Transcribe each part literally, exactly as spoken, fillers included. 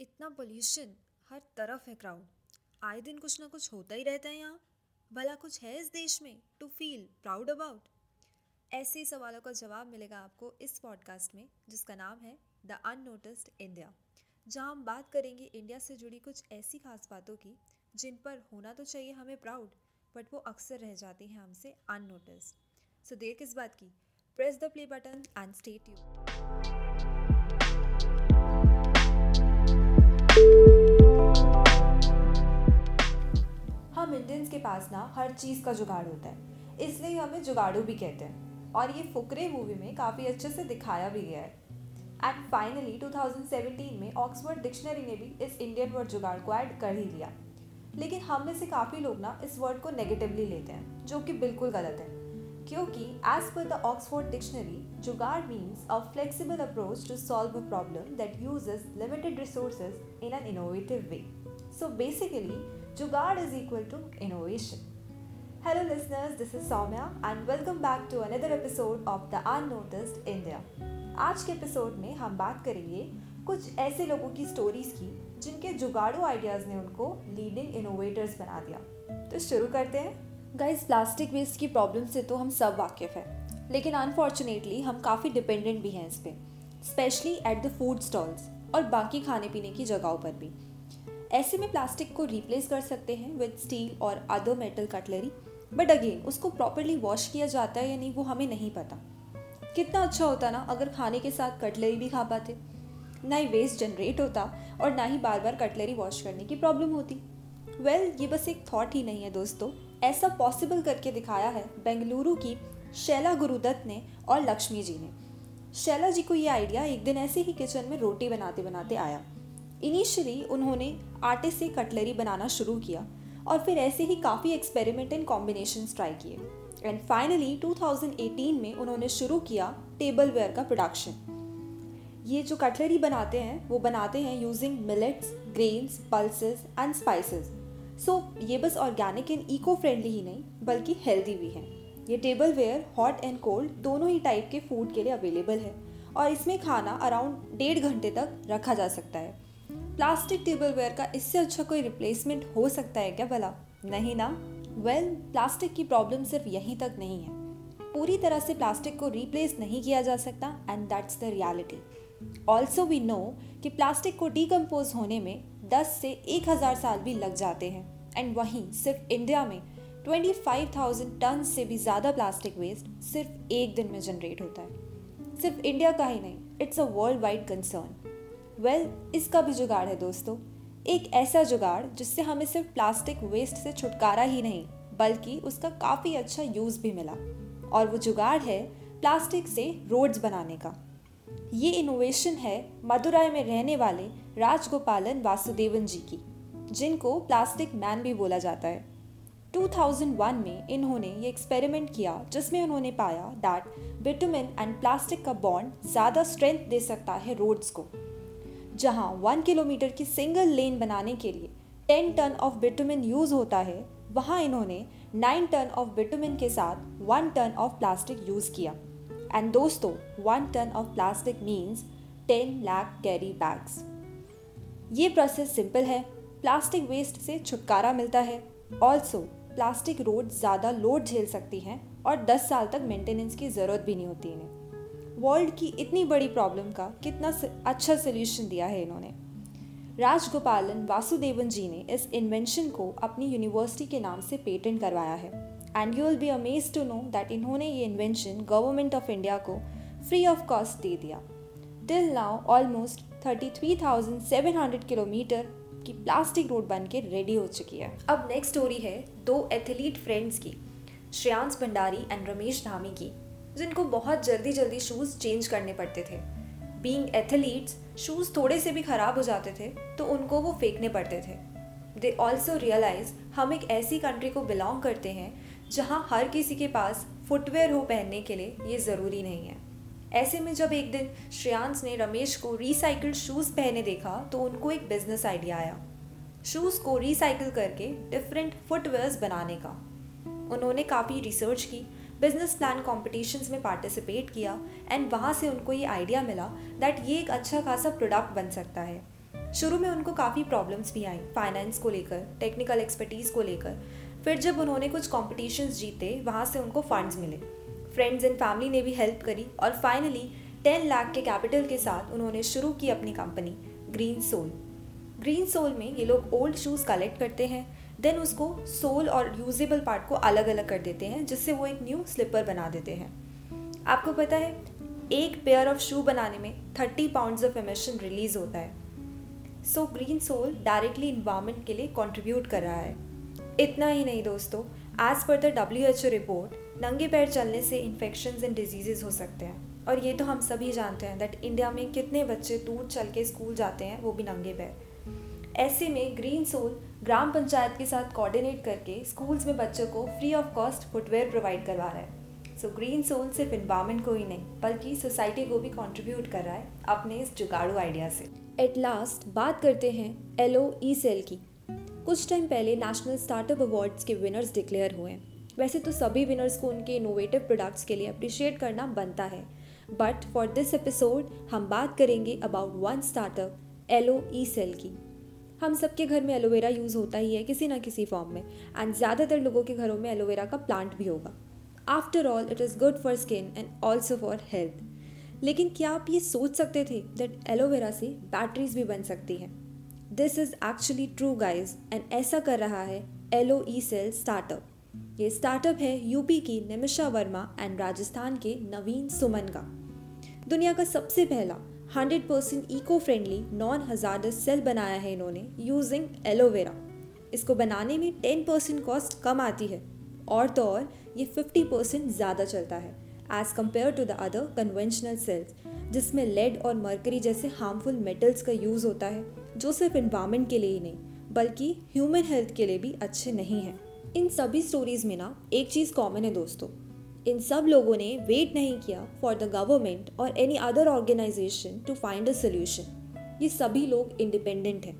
इतना पोल्यूशन, हर तरफ है क्राउड, आए दिन कुछ ना कुछ होता ही रहता है यहाँ। भला कुछ है इस देश में टू फील प्राउड अबाउट? ऐसे सवालों का जवाब मिलेगा आपको इस पॉडकास्ट में, जिसका नाम है द अननोटिस्ड इंडिया, जहाँ हम बात करेंगे इंडिया से जुड़ी कुछ ऐसी खास बातों की जिन पर होना तो चाहिए हमें प्राउड, बट वो अक्सर रह जाती हैं हमसे अननोटिस्ड। सो देर किस बात की, press the play button and stay tuned. हम इंडियंस के पास ना हर चीज़ का जुगाड़ होता है, इसलिए हमें जुगाड़ू भी कहते हैं, और ये फुकरे मूवी में काफ़ी अच्छे से दिखाया भी गया है। एंड फाइनली दो हज़ार सत्रह में ऑक्सफोर्ड डिक्शनरी ने भी इस इंडियन वर्ड जुगाड़ को ऐड कर ही लिया, लेकिन हम में से काफ़ी लोग ना इस वर्ड को नेगेटिवली लेते हैं, जो कि बिल्कुल गलत है, क्योंकि as per the Oxford dictionary, jugaad means a flexible approach to solve a problem that uses limited resources in an innovative way. So basically jugaad is equal to innovation. Hello listeners, this is Saumya and welcome back to another episode of the Unnoticed India. आज के episode में हम बात करेंगे कुछ ऐसे लोगों की स्टोरीज की जिनके जुगाड़ू आइडियाज़ ने उनको लीडिंग इनोवेटर्स बना दिया। तो शुरू करते हैं। गाइस, प्लास्टिक वेस्ट की प्रॉब्लम से तो हम सब वाकिफ़ हैं, लेकिन अनफॉर्चुनेटली हम काफ़ी डिपेंडेंट भी हैं इस पर, specially at the food stalls और बाकी खाने पीने की जगहों पर भी। ऐसे में प्लास्टिक को रिप्लेस कर सकते हैं विद स्टील और other metal cutlery, but again उसको प्रॉपर्ली वॉश किया जाता है या नहीं वो हमें नहीं पता। कितना अच्छा होता ना अगर खाने के साथ कटलरी भी खा पाते, ना ही वेस्ट जनरेट होता और ना ही बार बार कटलरी वॉश करने की प्रॉब्लम होती। वेल well, ये बस एक थॉट ही नहीं है दोस्तों, ऐसा पॉसिबल करके दिखाया है बेंगलुरु की शैला गुरुदत्त ने और लक्ष्मी जी ने। शैला जी को ये आइडिया एक दिन ऐसे ही किचन में रोटी बनाते बनाते आया। इनिशियली उन्होंने आटे से कटलरी बनाना शुरू किया और फिर ऐसे ही काफ़ी एक्सपेरिमेंट एंड कॉम्बिनेशंस ट्राई किए। एंड फाइनली दो हज़ार अठारह में उन्होंने शुरू किया टेबलवेयर का प्रोडक्शन। ये जो कटलरी बनाते हैं वो बनाते हैं using millets, grains, pulses and spices. So ये बस ऑर्गेनिक एंड इको फ्रेंडली ही नहीं बल्कि हेल्दी भी है। ये टेबलवेयर हॉट एंड कोल्ड दोनों ही टाइप के फूड के लिए अवेलेबल है और इसमें खाना अराउंड डेढ़ घंटे तक रखा जा सकता है। प्लास्टिक टेबलवेयर का इससे अच्छा कोई रिप्लेसमेंट हो सकता है क्या भला? नहीं ना। वेल well, प्लास्टिक की प्रॉब्लम सिर्फ यहीं तक नहीं है, पूरी तरह से प्लास्टिक को रिप्लेस नहीं किया जा सकता, and that's the reality. Also we know कि प्लास्टिक को डिकम्पोज होने में दस से एक हज़ार साल भी लग जाते हैं, एंड वहीं सिर्फ इंडिया में पच्चीस हज़ार टन से भी ज़्यादा प्लास्टिक वेस्ट सिर्फ एक दिन में जनरेट होता है। सिर्फ इंडिया का ही नहीं, it's a world wide concern. Well well, इसका भी जुगाड़ है दोस्तों, एक ऐसा जुगाड़ जिससे हमें सिर्फ प्लास्टिक वेस्ट से छुटकारा ही नहीं बल्कि उसका काफ़ी अच्छा यूज़ भी मिला, और वो जुगाड़ है प्लास्टिक से रोड्स बनाने का। ये इनोवेशन है मदुराई में रहने वाले राजगोपालन वासुदेवन जी की, जिनको प्लास्टिक मैन भी बोला जाता है। दो हज़ार एक में इन्होंने ये एक्सपेरिमेंट किया जिसमें उन्होंने पाया दैट बिटुमिन एंड प्लास्टिक का बॉन्ड ज़्यादा स्ट्रेंथ दे सकता है रोड्स को। जहाँ वन किलोमीटर की सिंगल लेन बनाने के लिए ten ton of bitumen use होता है, वहाँ इन्होंने नाइन टन ऑफ बिटुमिन के साथ one ton of plastic use किया। एंड दोस्तों, one ton of plastic means ten lakh carry bags. ये प्रोसेस सिंपल है, प्लास्टिक वेस्ट से छुटकारा मिलता है, ऑल्सो प्लास्टिक रोड ज़्यादा लोड झेल सकती हैं और दस साल तक मेंटेनेंस की ज़रूरत भी नहीं होती इन्हें। वर्ल्ड की इतनी बड़ी प्रॉब्लम का कितना अच्छा सोल्यूशन दिया है इन्होंने। राजगोपालन वासुदेवन जी ने इस इन्वेंशन को अपनी यूनिवर्सिटी के नाम से पेटेंट करवाया है, and you will be amazed to know that इन्होंने ये इन्वेंशन गवर्नमेंट ऑफ इंडिया को फ्री ऑफ कॉस्ट दे दिया। टिल नाउ ऑलमोस्ट तैंतीस हज़ार सात सौ किलोमीटर की प्लास्टिक रोड बन के रेडी हो चुकी है। अब नेक्स्ट स्टोरी है दो एथलीट फ्रेंड्स की, श्रेयांश भंडारी एंड रमेश धामी की, जिनको बहुत जल्दी जल्दी शूज़ चेंज करने पड़ते थे। बीइंग एथलीट्स, शूज़ थोड़े से भी ख़राब हो जाते थे तो उनको वो फेंकने पड़ते थे। दे ऑल्सो रियलाइज हम एक ऐसी कंट्री को बिलोंग करते हैं जहाँ हर किसी के पास फुटवेयर हो पहनने के लिए, ये ज़रूरी नहीं है। ऐसे में जब एक दिन श्रेयांश ने रमेश को रिसाइकल्ड शूज़ पहने देखा तो उनको एक बिजनेस आइडिया आया, शूज़ को रिसाइकिल करके डिफरेंट फुटवेयर्स बनाने का। उन्होंने काफ़ी रिसर्च की, बिजनेस प्लान कॉम्पिटिशन्स में पार्टिसिपेट किया, एंड वहाँ से उनको ये आइडिया मिला दैट ये एक अच्छा खासा प्रोडक्ट बन सकता है। शुरू में उनको काफ़ी प्रॉब्लम्स भी आई, फाइनेंस को लेकर, टेक्निकल एक्सपर्टीज़ को लेकर। फिर जब उन्होंने कुछ कॉम्पिटिशन्स जीते, वहाँ से उनको फंड्स मिले, फ्रेंड्स एंड फैमिली ने भी हेल्प करी और फाइनली टेन लाख के कैपिटल के साथ उन्होंने शुरू की अपनी company Green Sole. Green Sole में ये लोग ओल्ड शूज़ कलेक्ट करते हैं, देन उसको सोल और यूजेबल पार्ट को अलग अलग कर देते हैं, जिससे वो एक न्यू स्लीपर बना देते हैं। आपको पता है एक पेयर ऑफ शू बनाने में thirty pounds of emission release होता है। So green soul directly environment के लिए कंट्रीब्यूट कर रहा है। इतना ही नहीं दोस्तों, as per the W H O report नंगे पैर चलने से इन्फेक्शंस एंड डिजीजेज हो सकते हैं, और ये तो हम सभी जानते हैं दैट इंडिया में कितने बच्चे दूर चल के स्कूल जाते हैं, वो भी नंगे पैर। ऐसे में ग्रीन सोल ग्राम पंचायत के साथ कोऑर्डिनेट करके स्कूल्स में बच्चों को free of cost footwear provide करवा रहा है। सो ग्रीन सोल सिर्फ इन्वायरमेंट को ही नहीं बल्कि सोसाइटी को भी कंट्रीब्यूट कर रहा है अपने इस जुगाड़ू आइडिया से। एट लास्ट बात करते हैं एलो ई सेल की। कुछ टाइम पहले नेशनल स्टार्टअप अवार्ड्स के विनर्स डिक्लेयर हुए हैं। वैसे तो सभी विनर्स को उनके इनोवेटिव प्रोडक्ट्स के लिए अप्रिशिएट करना बनता है, बट फॉर दिस एपिसोड हम बात करेंगे about one startup Aloe E Cell की। हम सबके घर में एलोवेरा यूज़ होता ही है किसी ना किसी फॉर्म में, एंड ज़्यादातर लोगों के घरों में एलोवेरा का प्लांट भी होगा। After all it is good for skin and also for health. लेकिन क्या आप ये सोच सकते थे दैट एलोवेरा से बैटरीज भी बन सकती हैं? This is actually true guys, and ऐसा कर रहा है एलो ई सेल स्टार्टअप। ये स्टार्टअप है यूपी की निमिशा वर्मा एंड राजस्थान के नवीन सुमन का। दुनिया का सबसे पहला hundred percent eco friendly non hazardous cell बनाया है इन्होंने यूजिंग एलोवेरा। इसको बनाने में टेन परसेंट कॉस्ट कम आती है, और तो और ये फिफ्टी परसेंट ज़्यादा चलता है as compared to the other conventional cells, जिसमें लेड और मर्करी जैसे हार्मफुल मेटल्स का यूज़ होता है, जो सिर्फ एनवायरमेंट के लिए ही नहीं बल्कि ह्यूमन हेल्थ के लिए भी अच्छे नहीं हैं। इन सभी स्टोरीज़ में ना एक चीज़ कॉमन है दोस्तों, इन सब लोगों ने वेट नहीं किया फॉर द गवर्नमेंट और any other organisation to find a solution. ये सभी लोग इंडिपेंडेंट हैं,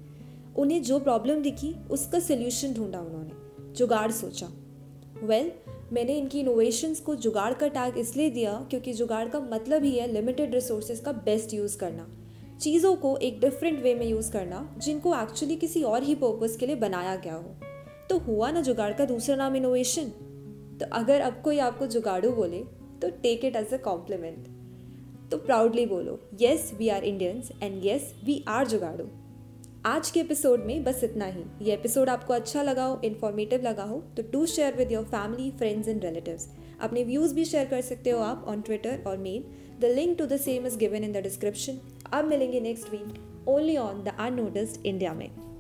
उन्हें जो प्रॉब्लम दिखी उसका सोल्यूशन ढूंढा, उन्होंने जुगाड़ सोचा। वेल well, मैंने इनकी इनोवेशंस को जुगाड़ का टैग इसलिए दिया क्योंकि जुगाड़ का मतलब ही है लिमिटेड रिसोर्सेज का बेस्ट यूज़ करना, चीज़ों को एक डिफरेंट वे में यूज़ करना जिनको एक्चुअली किसी और ही पर्पस के लिए बनाया गया हो। तो हुआ ना जुगाड़ का दूसरा नाम इनोवेशन। तो अगर अब कोई आपको जुगाड़ू बोले तो take it as a compliment. तो प्राउडली बोलो yes we are Indians and yes we are जुगाड़ू। आज के एपिसोड में बस इतना ही। ये एपिसोड आपको अच्छा लगा हो, इन्फॉर्मेटिव लगा हो तो do share with your family, friends and relatives. अपने व्यूज़ भी शेयर कर सकते हो आप ऑन ट्विटर और mail. The link to the same is given in the description. अब मिलेंगे next week only on the Unnoticed India में।